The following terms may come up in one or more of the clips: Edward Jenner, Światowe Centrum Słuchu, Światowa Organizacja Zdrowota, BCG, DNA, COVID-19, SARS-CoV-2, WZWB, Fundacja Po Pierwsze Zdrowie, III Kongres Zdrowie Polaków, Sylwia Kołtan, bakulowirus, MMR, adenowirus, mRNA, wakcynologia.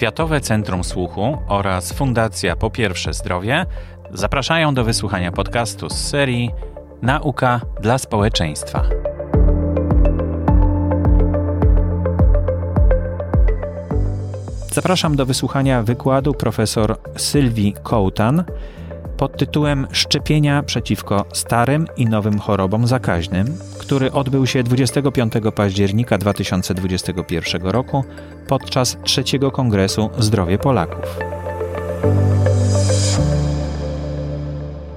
Światowe Centrum Słuchu oraz Fundacja Po Pierwsze Zdrowie zapraszają do wysłuchania podcastu z serii Nauka dla społeczeństwa. Zapraszam do wysłuchania wykładu profesor Sylwii Kołtan pod tytułem Szczepienia przeciwko starym i nowym chorobom zakaźnym, który odbył się 25 października 2021 roku podczas III Kongresu Zdrowie Polaków.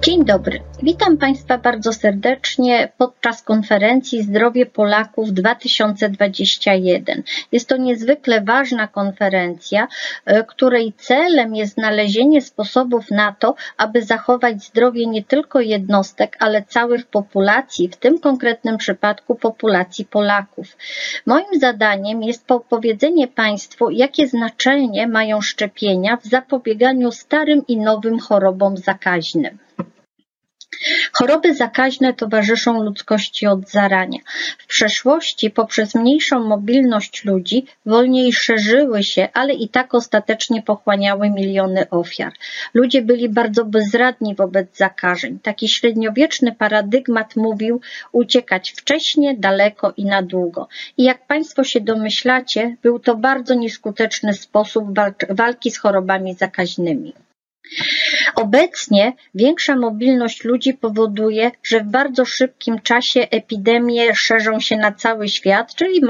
Dzień dobry. Witam Państwa bardzo serdecznie podczas konferencji Zdrowie Polaków 2021. Jest to niezwykle ważna konferencja, której celem jest znalezienie sposobów na to, aby zachować zdrowie nie tylko jednostek, ale całych populacji, w tym konkretnym przypadku populacji Polaków. Moim zadaniem jest opowiedzenie Państwu, jakie znaczenie mają szczepienia w zapobieganiu starym i nowym chorobom zakaźnym. Choroby zakaźne towarzyszą ludzkości od zarania. W przeszłości poprzez mniejszą mobilność ludzi wolniej szerzyły się, ale i tak ostatecznie pochłaniały miliony ofiar. Ludzie byli bardzo bezradni wobec zakażeń. Taki średniowieczny paradygmat mówił uciekać wcześnie, daleko i na długo. I jak Państwo się domyślacie, był to bardzo nieskuteczny sposób walki z chorobami zakaźnymi. Obecnie większa mobilność ludzi powoduje, że w bardzo szybkim czasie epidemie szerzą się na cały świat, czyli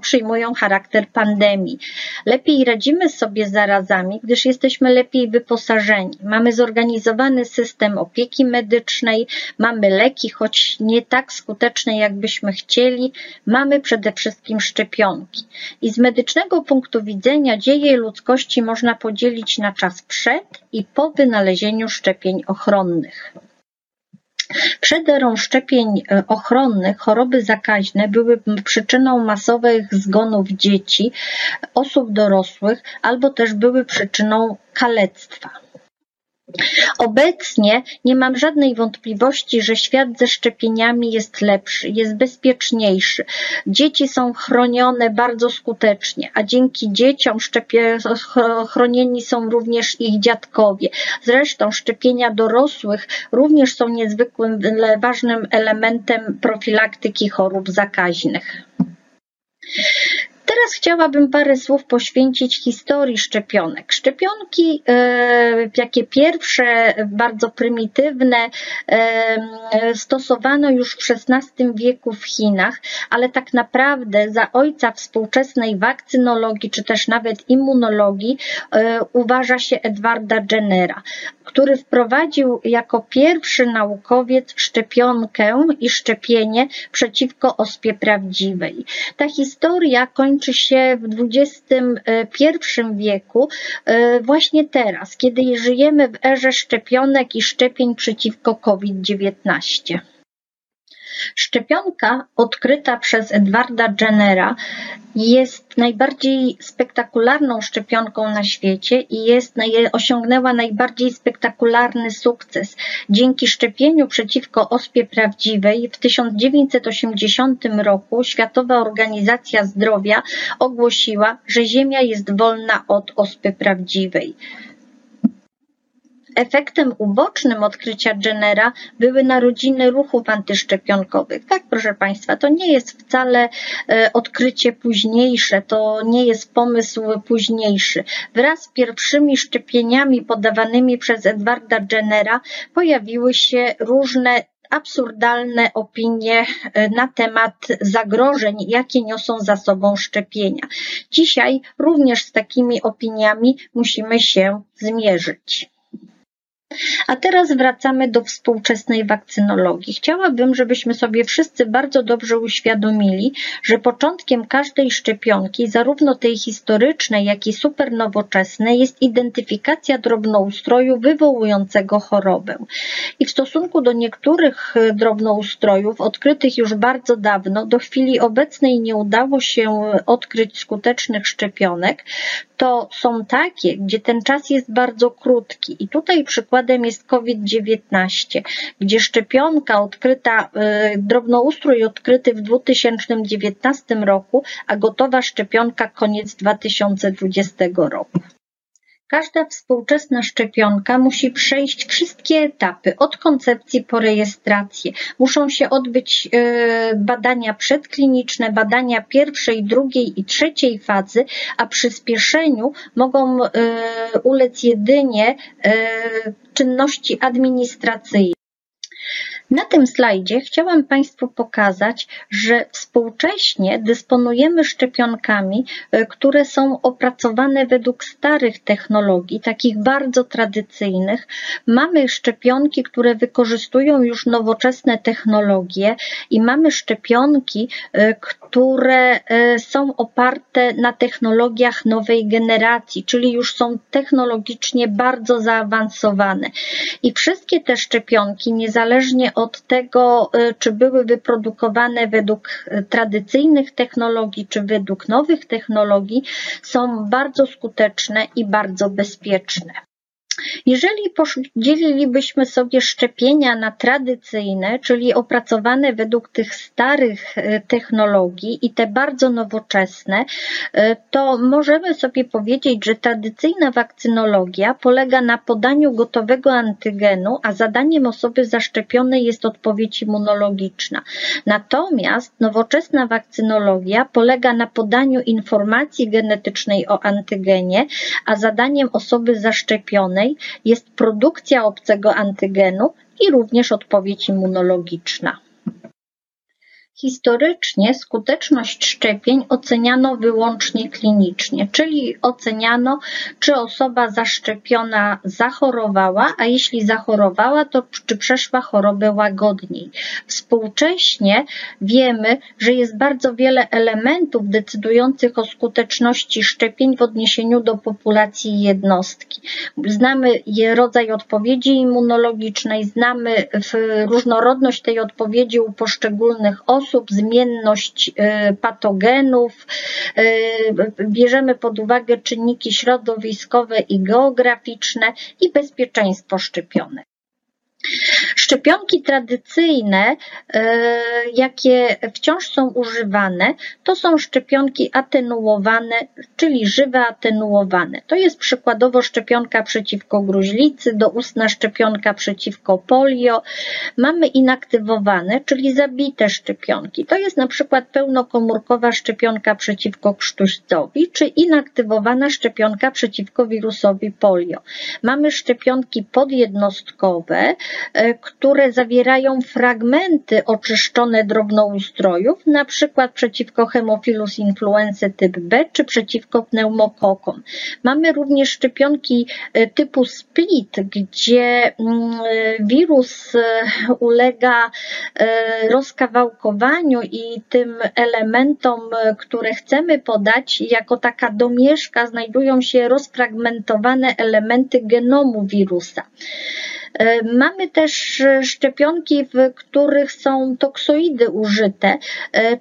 przyjmują charakter pandemii. Lepiej radzimy sobie z zarazami, gdyż jesteśmy lepiej wyposażeni. Mamy zorganizowany system opieki medycznej, mamy leki, choć nie tak skuteczne, jakbyśmy chcieli. Mamy przede wszystkim szczepionki. I z medycznego punktu widzenia dzieje ludzkości można podzielić na czas przed i po wynalezieniu szczepień ochronnych. Przed erą szczepień ochronnych choroby zakaźne były przyczyną masowych zgonów dzieci, osób dorosłych, albo też były przyczyną kalectwa. Obecnie nie mam żadnej wątpliwości, że świat ze szczepieniami jest lepszy, jest bezpieczniejszy. Dzieci są chronione bardzo skutecznie, a dzięki dzieciom chronieni są również ich dziadkowie. Zresztą szczepienia dorosłych również są niezwykle ważnym elementem profilaktyki chorób zakaźnych. Teraz chciałabym parę słów poświęcić historii szczepionek. Szczepionki, jakie pierwsze, bardzo prymitywne, stosowano już w XVI wieku w Chinach, ale tak naprawdę za ojca współczesnej wakcynologii, czy też nawet immunologii uważa się Edwarda Jennera, który wprowadził jako pierwszy naukowiec szczepionkę i szczepienie przeciwko ospie prawdziwej. Ta historia kończy się w XXI wieku, właśnie teraz, kiedy żyjemy w erze szczepionek i szczepień przeciwko COVID-19. Szczepionka odkryta przez Edwarda Jennera jest najbardziej spektakularną szczepionką na świecie i osiągnęła najbardziej spektakularny sukces. Dzięki szczepieniu przeciwko ospie prawdziwej w 1980 roku Światowa Organizacja Zdrowia ogłosiła, że Ziemia jest wolna od ospy prawdziwej. Efektem ubocznym odkrycia Jennera były narodziny ruchów antyszczepionkowych. Tak, proszę Państwa, to nie jest wcale odkrycie późniejsze, to nie jest pomysł późniejszy. Wraz z pierwszymi szczepieniami podawanymi przez Edwarda Jennera pojawiły się różne absurdalne opinie na temat zagrożeń, jakie niosą za sobą szczepienia. Dzisiaj również z takimi opiniami musimy się zmierzyć. A teraz wracamy do współczesnej wakcynologii. Chciałabym, żebyśmy sobie wszyscy bardzo dobrze uświadomili, że początkiem każdej szczepionki, zarówno tej historycznej, jak i supernowoczesnej, jest identyfikacja drobnoustroju wywołującego chorobę. I w stosunku do niektórych drobnoustrojów, odkrytych już bardzo dawno, do chwili obecnej nie udało się odkryć skutecznych szczepionek, to są takie, gdzie ten czas jest bardzo krótki. I tutaj przykładem jest COVID-19, gdzie szczepionka odkryta, drobnoustrój odkryty w 2019 roku, a gotowa szczepionka koniec 2020 roku. Każda współczesna szczepionka musi przejść wszystkie etapy, od koncepcji po rejestrację. Muszą się odbyć badania przedkliniczne, badania pierwszej, drugiej i trzeciej fazy, a przyspieszeniu mogą ulec jedynie czynności administracyjne. Na tym slajdzie chciałam Państwu pokazać, że współcześnie dysponujemy szczepionkami, które są opracowane według starych technologii, takich bardzo tradycyjnych. Mamy szczepionki, które wykorzystują już nowoczesne technologie i mamy szczepionki, które są oparte na technologiach nowej generacji, czyli już są technologicznie bardzo zaawansowane. I wszystkie te szczepionki, niezależnie od tego, czy były wyprodukowane według tradycyjnych technologii, czy według nowych technologii, są bardzo skuteczne i bardzo bezpieczne. Jeżeli podzielilibyśmy sobie szczepienia na tradycyjne, czyli opracowane według tych starych technologii i te bardzo nowoczesne, to możemy sobie powiedzieć, że tradycyjna wakcynologia polega na podaniu gotowego antygenu, a zadaniem osoby zaszczepionej jest odpowiedź immunologiczna. Natomiast nowoczesna wakcynologia polega na podaniu informacji genetycznej o antygenie, a zadaniem osoby zaszczepionej jest produkcja obcego antygenu i również odpowiedź immunologiczna. Historycznie skuteczność szczepień oceniano wyłącznie klinicznie, czyli oceniano, czy osoba zaszczepiona zachorowała, a jeśli zachorowała, to czy przeszła chorobę łagodniej. Współcześnie wiemy, że jest bardzo wiele elementów decydujących o skuteczności szczepień w odniesieniu do populacji jednostki. Znamy rodzaj odpowiedzi immunologicznej, znamy różnorodność tej odpowiedzi u poszczególnych osób, zmienność patogenów, bierzemy pod uwagę czynniki środowiskowe i geograficzne i bezpieczeństwo szczepionek. Szczepionki tradycyjne, jakie wciąż są używane, to są szczepionki atenuowane, czyli żywe atenuowane. To jest przykładowo szczepionka przeciwko gruźlicy, doustna szczepionka przeciwko polio. Mamy inaktywowane, czyli zabite szczepionki. To jest na przykład pełnokomórkowa szczepionka przeciwko krztuścowi, czy inaktywowana szczepionka przeciwko wirusowi polio. Mamy szczepionki podjednostkowe, które zawierają fragmenty oczyszczone drobnoustrojów, na przykład przeciwko hemofilus influenzae typ B czy przeciwko pneumokokom. Mamy również szczepionki typu split, gdzie wirus ulega rozkawałkowaniu i tym elementom, które chcemy podać, jako taka domieszka znajdują się rozfragmentowane elementy genomu wirusa. Mamy też szczepionki, w których są toksoidy użyte,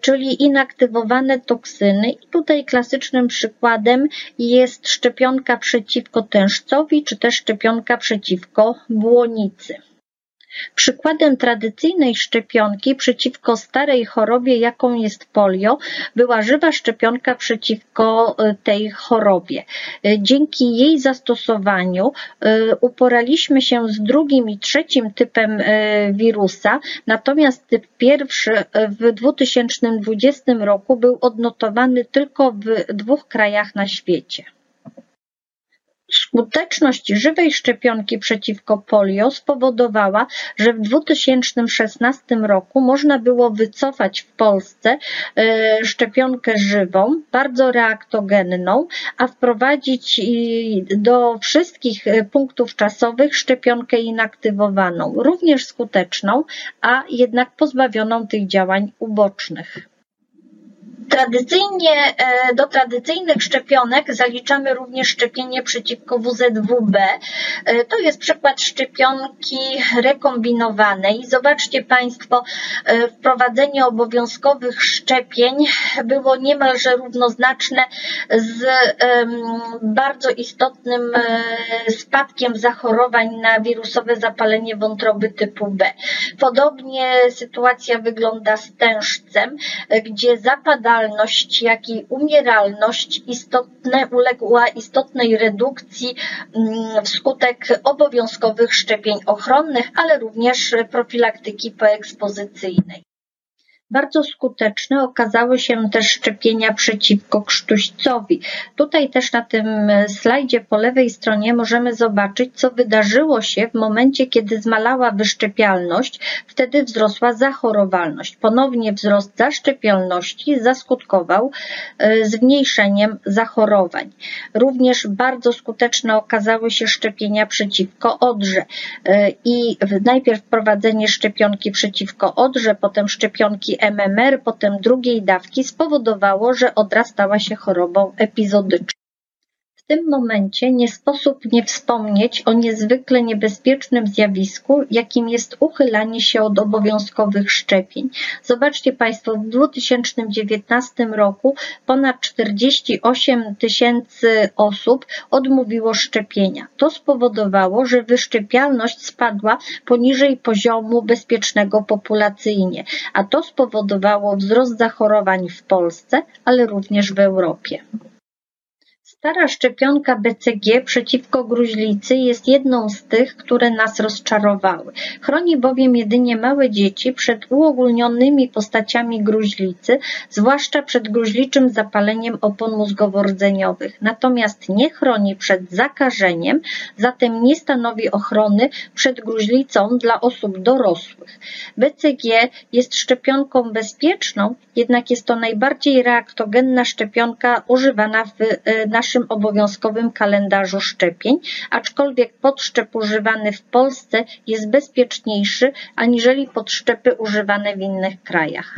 czyli inaktywowane toksyny. I tutaj klasycznym przykładem jest szczepionka przeciwko tężcowi, czy też szczepionka przeciwko błonicy. Przykładem tradycyjnej szczepionki przeciwko starej chorobie, jaką jest polio, była żywa szczepionka przeciwko tej chorobie. Dzięki jej zastosowaniu uporaliśmy się z drugim i trzecim typem wirusa, natomiast typ pierwszy w 2020 roku był odnotowany tylko w 2 krajach na świecie. Skuteczność żywej szczepionki przeciwko polio spowodowała, że w 2016 roku można było wycofać w Polsce szczepionkę żywą, bardzo reaktogenną, a wprowadzić do wszystkich punktów czasowych szczepionkę inaktywowaną, również skuteczną, a jednak pozbawioną tych działań ubocznych. Do tradycyjnych szczepionek zaliczamy również szczepienie przeciwko WZWB. To jest przykład szczepionki rekombinowanej. Zobaczcie Państwo, wprowadzenie obowiązkowych szczepień było niemalże równoznaczne z bardzo istotnym spadkiem zachorowań na wirusowe zapalenie wątroby typu B. Podobnie sytuacja wygląda z tężcem, gdzie zapadalność mortalność, jak i umieralność uległa istotnej redukcji wskutek obowiązkowych szczepień ochronnych, ale również profilaktyki poekspozycyjnej. Bardzo skuteczne okazały się też szczepienia przeciwko krztuścowi. Tutaj też na tym slajdzie po lewej stronie możemy zobaczyć, co wydarzyło się w momencie, kiedy zmalała wyszczepialność. Wtedy wzrosła zachorowalność. Ponownie wzrost zaszczepialności zaskutkował zmniejszeniem zachorowań. Również bardzo skuteczne okazały się szczepienia przeciwko odrze. I najpierw wprowadzenie szczepionki przeciwko odrze, potem szczepionki MMR, potem drugiej dawki spowodowało, że odra stała się chorobą epizodyczną. W tym momencie nie sposób nie wspomnieć o niezwykle niebezpiecznym zjawisku, jakim jest uchylanie się od obowiązkowych szczepień. Zobaczcie Państwo, w 2019 roku ponad 48 000 osób odmówiło szczepienia. To spowodowało, że wyszczepialność spadła poniżej poziomu bezpiecznego populacyjnie, a to spowodowało wzrost zachorowań w Polsce, ale również w Europie. Stara szczepionka BCG przeciwko gruźlicy jest jedną z tych, które nas rozczarowały. Chroni bowiem jedynie małe dzieci przed uogólnionymi postaciami gruźlicy, zwłaszcza przed gruźliczym zapaleniem opon mózgowo-rdzeniowych. Natomiast nie chroni przed zakażeniem, zatem nie stanowi ochrony przed gruźlicą dla osób dorosłych. BCG jest szczepionką bezpieczną, jednak jest to najbardziej reaktogenna szczepionka używana w naszym obowiązkowym kalendarzu szczepień, aczkolwiek podszczep używany w Polsce jest bezpieczniejszy aniżeli podszczepy używane w innych krajach.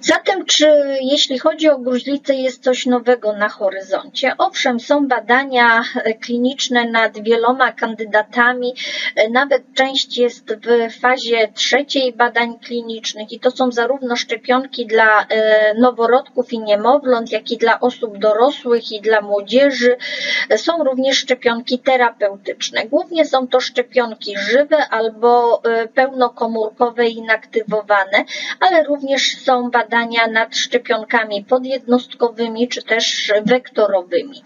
Zatem, jeśli chodzi o gruźlicę, jest coś nowego na horyzoncie? Owszem, są badania kliniczne nad wieloma kandydatami, nawet część jest w fazie trzeciej badań klinicznych i to są zarówno szczepionki dla noworodków i niemowląt, jak i dla osób dorosłych i dla młodzieży. Są również szczepionki terapeutyczne. Głównie są to szczepionki żywe albo pełnokomórkowe i inaktywowane, ale również są badania nad szczepionkami podjednostkowymi czy też wektorowymi.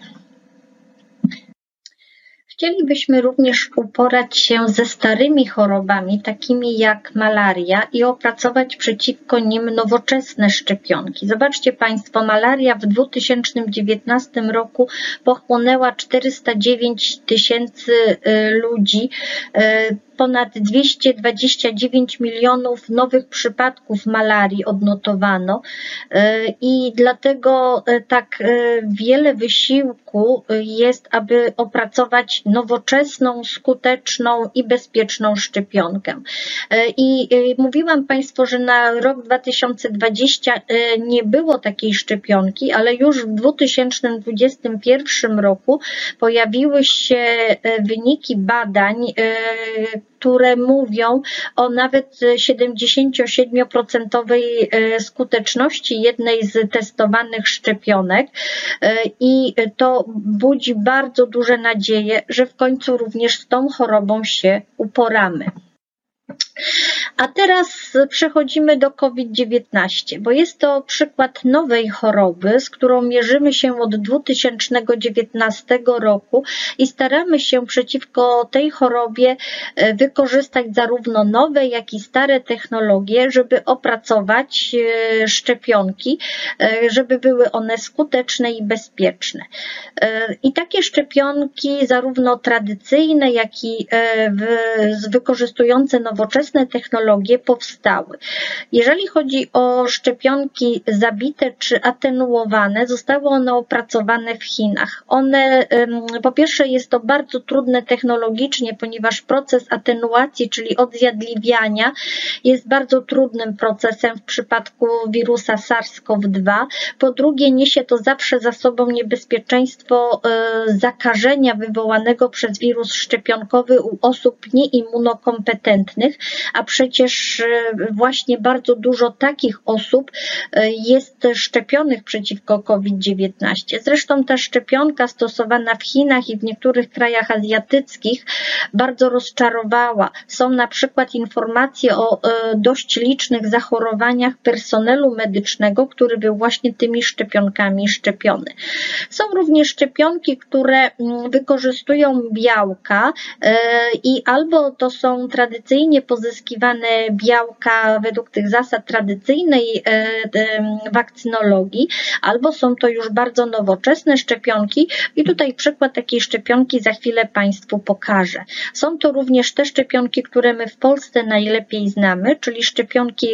Chcielibyśmy również uporać się ze starymi chorobami, takimi jak malaria i opracować przeciwko nim nowoczesne szczepionki. Zobaczcie Państwo, malaria w 2019 roku pochłonęła 409 000 ludzi, ponad 229 milionów nowych przypadków malarii odnotowano i dlatego tak wiele wysiłku jest, aby opracować nowoczesną, skuteczną i bezpieczną szczepionkę. I mówiłam Państwu, że na rok 2020 nie było takiej szczepionki, ale już w 2021 roku pojawiły się wyniki badań, które mówią o nawet 77% skuteczności jednej z testowanych szczepionek i to budzi bardzo duże nadzieje, że w końcu również z tą chorobą się uporamy. A teraz przechodzimy do COVID-19, bo jest to przykład nowej choroby, z którą mierzymy się od 2019 roku i staramy się przeciwko tej chorobie wykorzystać zarówno nowe, jak i stare technologie, żeby opracować szczepionki, żeby były one skuteczne i bezpieczne. I takie szczepionki zarówno tradycyjne, jak i wykorzystujące nowoczesne technologie powstały. Jeżeli chodzi o szczepionki zabite czy atenuowane, zostały one opracowane w Chinach. One, po pierwsze, jest to bardzo trudne technologicznie, ponieważ proces atenuacji, czyli odzjadliwiania, jest bardzo trudnym procesem w przypadku wirusa SARS-CoV-2. Po drugie, niesie to zawsze za sobą niebezpieczeństwo zakażenia wywołanego przez wirus szczepionkowy u osób nieimmunokompetentnych, a przecież właśnie bardzo dużo takich osób jest szczepionych przeciwko COVID-19. Zresztą ta szczepionka stosowana w Chinach i w niektórych krajach azjatyckich bardzo rozczarowała. Są na przykład informacje o dość licznych zachorowaniach personelu medycznego, który był właśnie tymi szczepionkami szczepiony. Są również szczepionki, które wykorzystują białka i albo to są tradycyjnie pozyskiwane białka według tych zasad tradycyjnej wakcynologii, albo są to już bardzo nowoczesne szczepionki i tutaj przykład takiej szczepionki za chwilę Państwu pokażę. Są to również te szczepionki, które my w Polsce najlepiej znamy, czyli szczepionki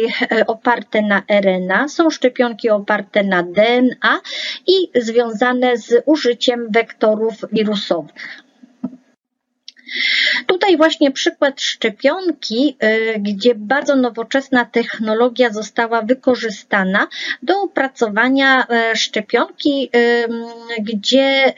oparte na RNA, są szczepionki oparte na DNA i związane z użyciem wektorów wirusowych. Tutaj właśnie przykład szczepionki, gdzie bardzo nowoczesna technologia została wykorzystana do opracowania szczepionki, gdzie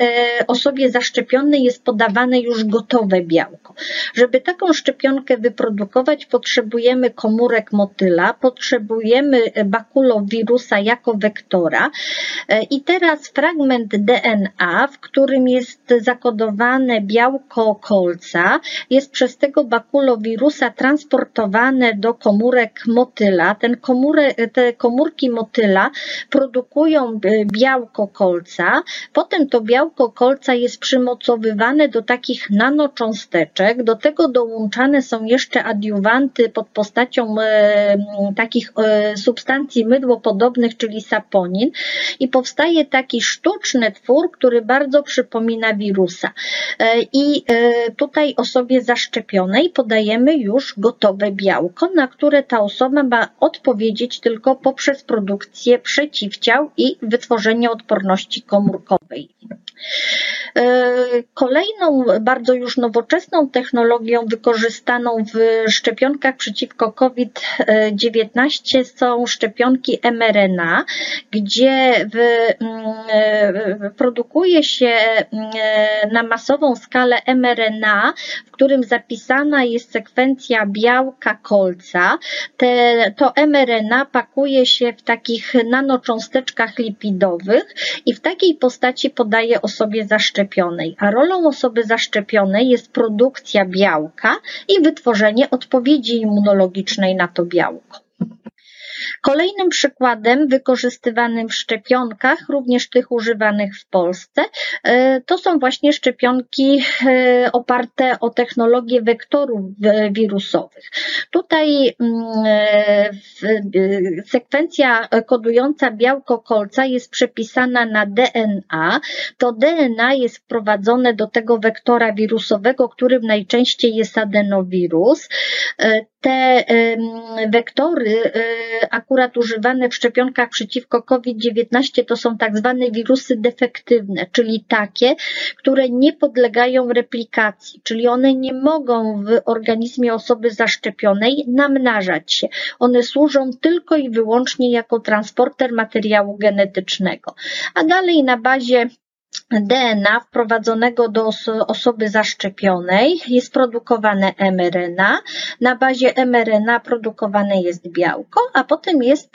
osobie zaszczepionej jest podawane już gotowe białko. Żeby taką szczepionkę wyprodukować, potrzebujemy komórek motyla, potrzebujemy bakulowirusa jako wektora i teraz fragment DNA, w którym jest zakodowane białko kolca, jest przez tego bakulowirusa transportowane do komórek motyla. Te komórki motyla produkują białko kolca, potem to białko kolca jest przymocowywane do takich nanocząsteczek, do tego dołączane są jeszcze adiuwanty pod postacią takich substancji mydłopodobnych, czyli saponin i powstaje taki sztuczny twór, który bardzo przypomina wirusa. I tutaj osobie zaszczepionej podajemy już gotowe białko, na które ta osoba ma odpowiedzieć tylko poprzez produkcję przeciwciał i wytworzenie odporności komórkowej. Kolejną bardzo już nowoczesną technologią wykorzystaną w szczepionkach przeciwko COVID-19 są szczepionki mRNA, gdzie produkuje się na masową skalę mRNA, w którym zapisana jest sekwencja białka kolca. To mRNA pakuje się w takich nanocząsteczkach lipidowych i w takiej postaci podaje osobie zaszczepionej, a rolą osoby zaszczepionej jest produkcja białka i wytworzenie odpowiedzi immunologicznej na to białko. Kolejnym przykładem wykorzystywanym w szczepionkach, również tych używanych w Polsce, to są właśnie szczepionki oparte o technologię wektorów wirusowych. Tutaj sekwencja kodująca białko kolca jest przepisana na DNA. To DNA jest wprowadzone do tego wektora wirusowego, którym najczęściej jest adenowirus. Te wektory akurat używane w szczepionkach przeciwko COVID-19 to są tak zwane wirusy defektywne, czyli takie, które nie podlegają replikacji, czyli one nie mogą w organizmie osoby zaszczepionej namnażać się. One służą tylko i wyłącznie jako transporter materiału genetycznego. A dalej na bazie DNA wprowadzonego do osoby zaszczepionej jest produkowane mRNA, na bazie mRNA produkowane jest białko, a potem jest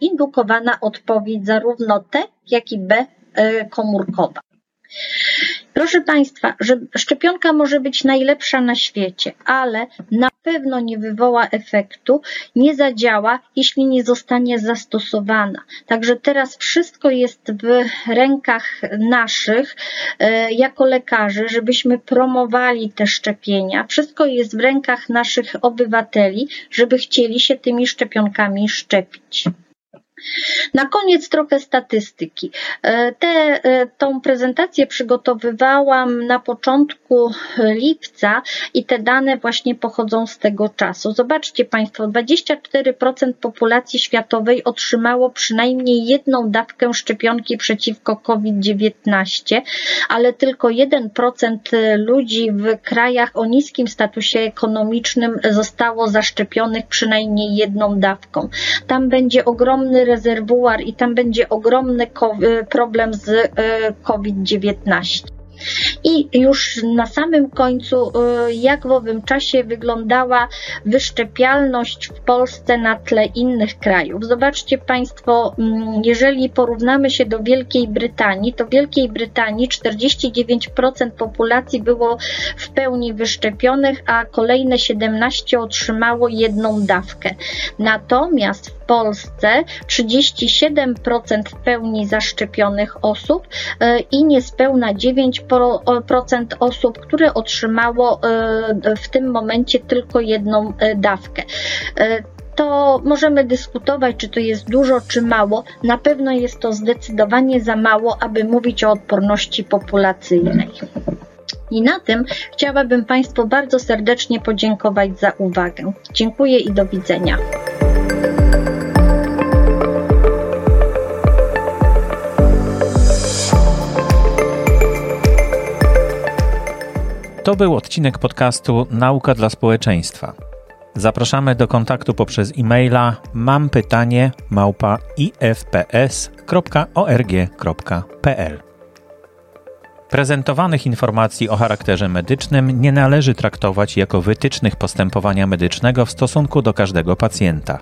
indukowana odpowiedź zarówno T, jak i B komórkowa. Proszę Państwa, że szczepionka może być najlepsza na świecie, ale na pewno nie wywoła efektu, nie zadziała, jeśli nie zostanie zastosowana. Także teraz wszystko jest w rękach naszych jako lekarzy, żebyśmy promowali te szczepienia. Wszystko jest w rękach naszych obywateli, żeby chcieli się tymi szczepionkami szczepić. Na koniec trochę statystyki. Tą prezentację przygotowywałam na początku lipca i te dane właśnie pochodzą z tego czasu. Zobaczcie Państwo, 24% populacji światowej otrzymało przynajmniej jedną dawkę szczepionki przeciwko COVID-19, ale tylko 1% ludzi w krajach o niskim statusie ekonomicznym zostało zaszczepionych przynajmniej jedną dawką. Tam będzie ogromny rezerwuar i tam będzie ogromny problem z COVID-19. I już na samym końcu, jak w owym czasie wyglądała wyszczepialność w Polsce na tle innych krajów. Zobaczcie Państwo, jeżeli porównamy się do Wielkiej Brytanii, to w Wielkiej Brytanii 49% populacji było w pełni wyszczepionych, a kolejne 17% otrzymało jedną dawkę. Natomiast w Polsce 37% w pełni zaszczepionych osób i niespełna 9% osób, które otrzymało w tym momencie tylko jedną dawkę. To możemy dyskutować, czy to jest dużo, czy mało. Na pewno jest to zdecydowanie za mało, aby mówić o odporności populacyjnej. I na tym chciałabym Państwu bardzo serdecznie podziękować za uwagę. Dziękuję i do widzenia. To był odcinek podcastu Nauka dla Społeczeństwa. Zapraszamy do kontaktu poprzez e-maila mampytanie@ifps.org.pl. Prezentowanych informacji o charakterze medycznym nie należy traktować jako wytycznych postępowania medycznego w stosunku do każdego pacjenta.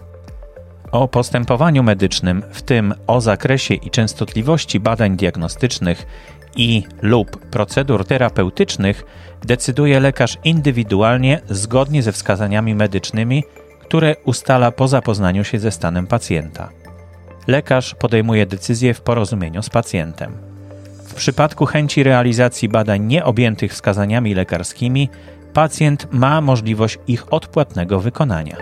O postępowaniu medycznym, w tym o zakresie i częstotliwości badań diagnostycznych i lub procedur terapeutycznych, decyduje lekarz indywidualnie zgodnie ze wskazaniami medycznymi, które ustala po zapoznaniu się ze stanem pacjenta. Lekarz podejmuje decyzję w porozumieniu z pacjentem. W przypadku chęci realizacji badań nieobjętych wskazaniami lekarskimi, pacjent ma możliwość ich odpłatnego wykonania.